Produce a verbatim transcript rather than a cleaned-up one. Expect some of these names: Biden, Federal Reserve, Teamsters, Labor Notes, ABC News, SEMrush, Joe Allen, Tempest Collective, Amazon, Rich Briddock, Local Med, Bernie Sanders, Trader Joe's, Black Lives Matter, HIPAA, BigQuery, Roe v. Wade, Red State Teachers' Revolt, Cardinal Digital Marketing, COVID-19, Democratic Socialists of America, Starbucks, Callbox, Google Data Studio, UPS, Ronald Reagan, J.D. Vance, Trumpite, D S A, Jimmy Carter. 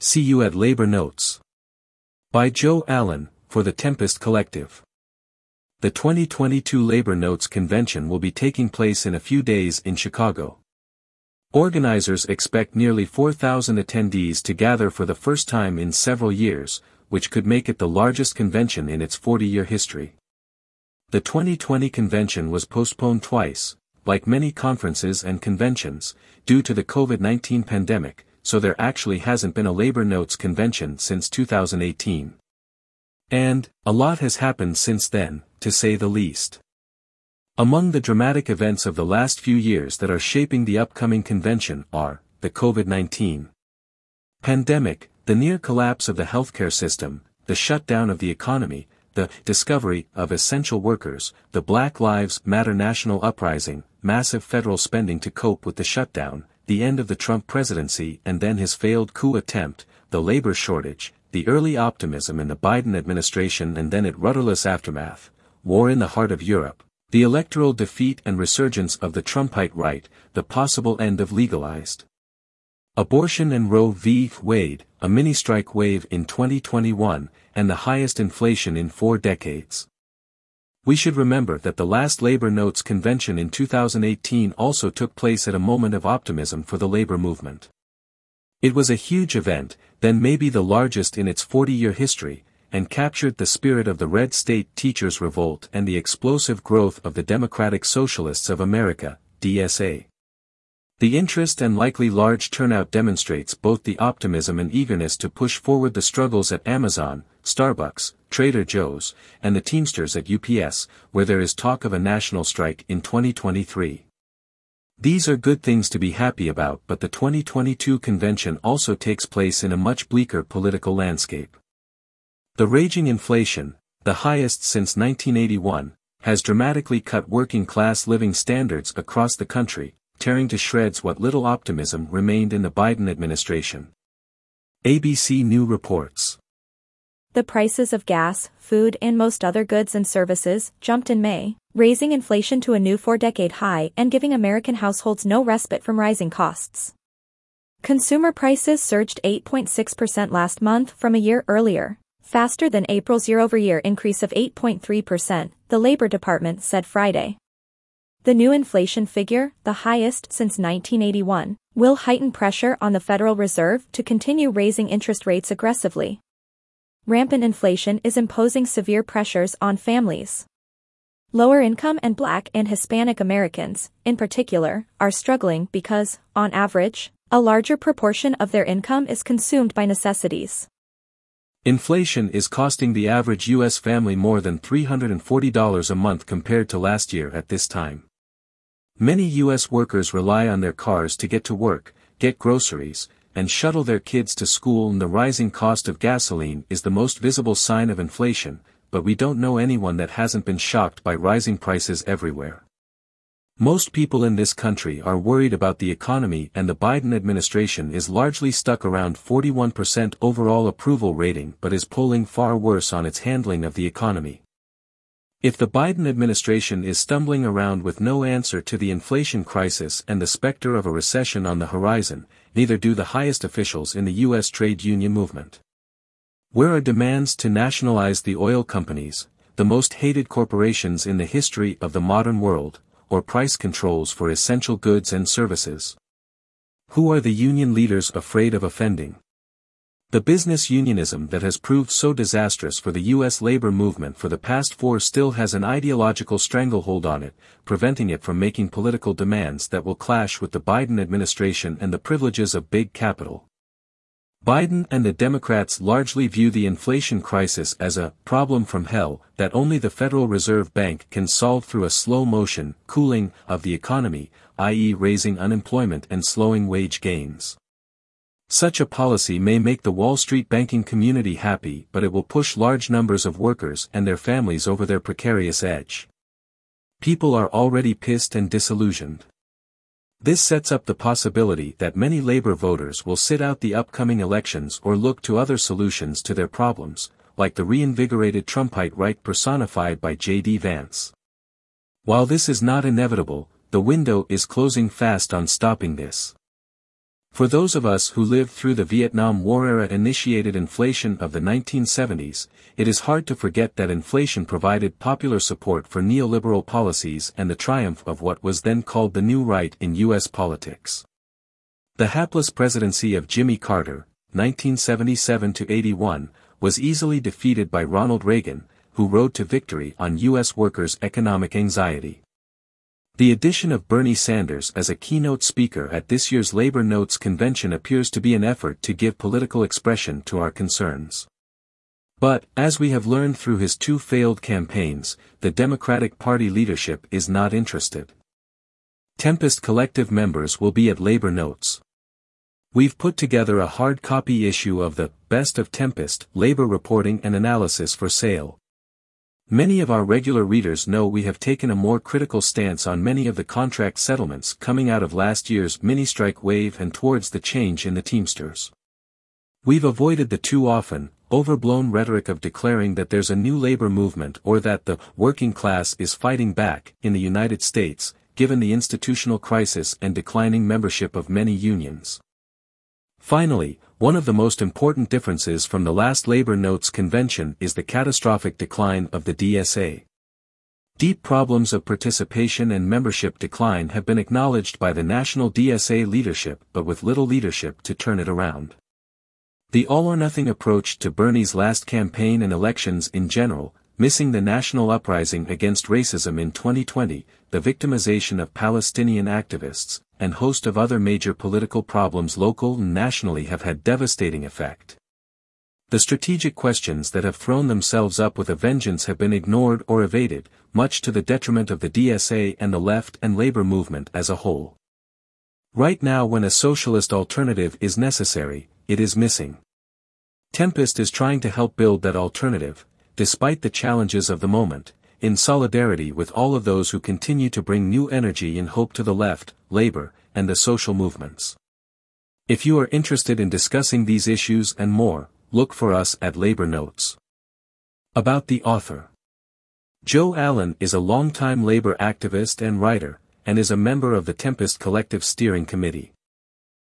See you at Labor Notes. By Joe Allen, for the Tempest Collective. The twenty twenty-two Labor Notes convention will be taking place in a few days in Chicago. Organizers expect nearly four thousand attendees to gather for the first time in several years, which could make it the largest convention in its forty-year history. The twenty twenty convention was postponed twice, like many conferences and conventions, due to the COVID nineteen pandemic, so there actually hasn't been a Labor Notes convention since two thousand eighteen. And, a lot has happened since then, to say the least. Among the dramatic events of the last few years that are shaping the upcoming convention are, the COVID nineteen pandemic, the near collapse of the healthcare system, the shutdown of the economy, the discovery of essential workers, the Black Lives Matter national uprising, massive federal spending to cope with the shutdown, the end of the Trump presidency and then his failed coup attempt, the labor shortage, the early optimism in the Biden administration and then its rudderless aftermath, war in the heart of Europe, the electoral defeat and resurgence of the Trumpite right, the possible end of legalized abortion and Roe v. Wade, a mini-strike wave in twenty twenty-one, and the highest inflation in four decades. We should remember that the last Labor Notes convention in two thousand eighteen also took place at a moment of optimism for the labor movement. It was a huge event, then maybe the largest in its forty-year history, and captured the spirit of the Red State Teachers' Revolt and the explosive growth of the Democratic Socialists of America, D S A. The interest and likely large turnout demonstrates both the optimism and eagerness to push forward the struggles at Amazon, Starbucks, Trader Joe's, and the Teamsters at U P S, where there is talk of a national strike in twenty twenty-three. These are good things to be happy about, but the twenty twenty-two convention also takes place in a much bleaker political landscape. The raging inflation, the highest since nineteen eighty-one, has dramatically cut working-class living standards across the country, tearing to shreds what little optimism remained in the Biden administration. A B C News reports. The prices of gas, food and most other goods and services jumped in May, raising inflation to a new four-decade high and giving American households no respite from rising costs. Consumer prices surged eight point six percent last month from a year earlier, faster than April's year-over-year increase of eight point three percent, the Labor Department said Friday. The new inflation figure, the highest since nineteen eighty-one, will heighten pressure on the Federal Reserve to continue raising interest rates aggressively. Rampant inflation is imposing severe pressures on families. Lower-income and Black and Hispanic Americans, in particular, are struggling because, on average, a larger proportion of their income is consumed by necessities. Inflation is costing the average U S family more than three hundred forty dollars a month compared to last year at this time. Many U S workers rely on their cars to get to work, get groceries, and shuttle their kids to school, and the rising cost of gasoline is the most visible sign of inflation, but we don't know anyone that hasn't been shocked by rising prices everywhere. Most people in this country are worried about the economy, and the Biden administration is largely stuck around forty-one percent overall approval rating but is polling far worse on its handling of the economy. If the Biden administration is stumbling around with no answer to the inflation crisis and the specter of a recession on the horizon, neither do the highest officials in the U S trade union movement. Where are demands to nationalize the oil companies, the most hated corporations in the history of the modern world, or price controls for essential goods and services? Who are the union leaders afraid of offending? The business unionism that has proved so disastrous for the U S labor movement for the past four still has an ideological stranglehold on it, preventing it from making political demands that will clash with the Biden administration and the privileges of big capital. Biden and the Democrats largely view the inflation crisis as a problem from hell that only the Federal Reserve Bank can solve through a slow-motion cooling of the economy, that is raising unemployment and slowing wage gains. Such a policy may make the Wall Street banking community happy, but it will push large numbers of workers and their families over their precarious edge. People are already pissed and disillusioned. This sets up the possibility that many labor voters will sit out the upcoming elections or look to other solutions to their problems, like the reinvigorated Trumpite right personified by J D Vance. While this is not inevitable, the window is closing fast on stopping this. For those of us who lived through the Vietnam War-era initiated inflation of the nineteen seventies, it is hard to forget that inflation provided popular support for neoliberal policies and the triumph of what was then called the New Right in U S politics. The hapless presidency of Jimmy Carter, nineteen seventy-seven to eighty-one, was easily defeated by Ronald Reagan, who rode to victory on U S workers' economic anxiety. The addition of Bernie Sanders as a keynote speaker at this year's Labor Notes convention appears to be an effort to give political expression to our concerns. But, as we have learned through his two failed campaigns, the Democratic Party leadership is not interested. Tempest Collective members will be at Labor Notes. We've put together a hard copy issue of the Best of Tempest Labor Reporting and Analysis for sale. Many of our regular readers know we have taken a more critical stance on many of the contract settlements coming out of last year's mini-strike wave and towards the change in the Teamsters. We've avoided the too often, overblown rhetoric of declaring that there's a new labor movement or that the working class is fighting back in the United States, given the institutional crisis and declining membership of many unions. Finally, one of the most important differences from the last Labor Notes convention is the catastrophic decline of the D S A. Deep problems of participation and membership decline have been acknowledged by the national D S A leadership, but with little leadership to turn it around. The all-or-nothing approach to Bernie's last campaign and elections in general, missing the national uprising against racism in twenty twenty, the victimization of Palestinian activists, and a host of other major political problems local and nationally have had devastating effect. The strategic questions that have thrown themselves up with a vengeance have been ignored or evaded, much to the detriment of the D S A and the left and labor movement as a whole. Right now, when a socialist alternative is necessary, it is missing. Tempest is trying to help build that alternative, despite the challenges of the moment, in solidarity with all of those who continue to bring new energy and hope to the left, labor, and the social movements. If you are interested in discussing these issues and more, look for us at Labor Notes. About the author. Joe Allen is a longtime labor activist and writer, and is a member of the Tempest Collective Steering Committee.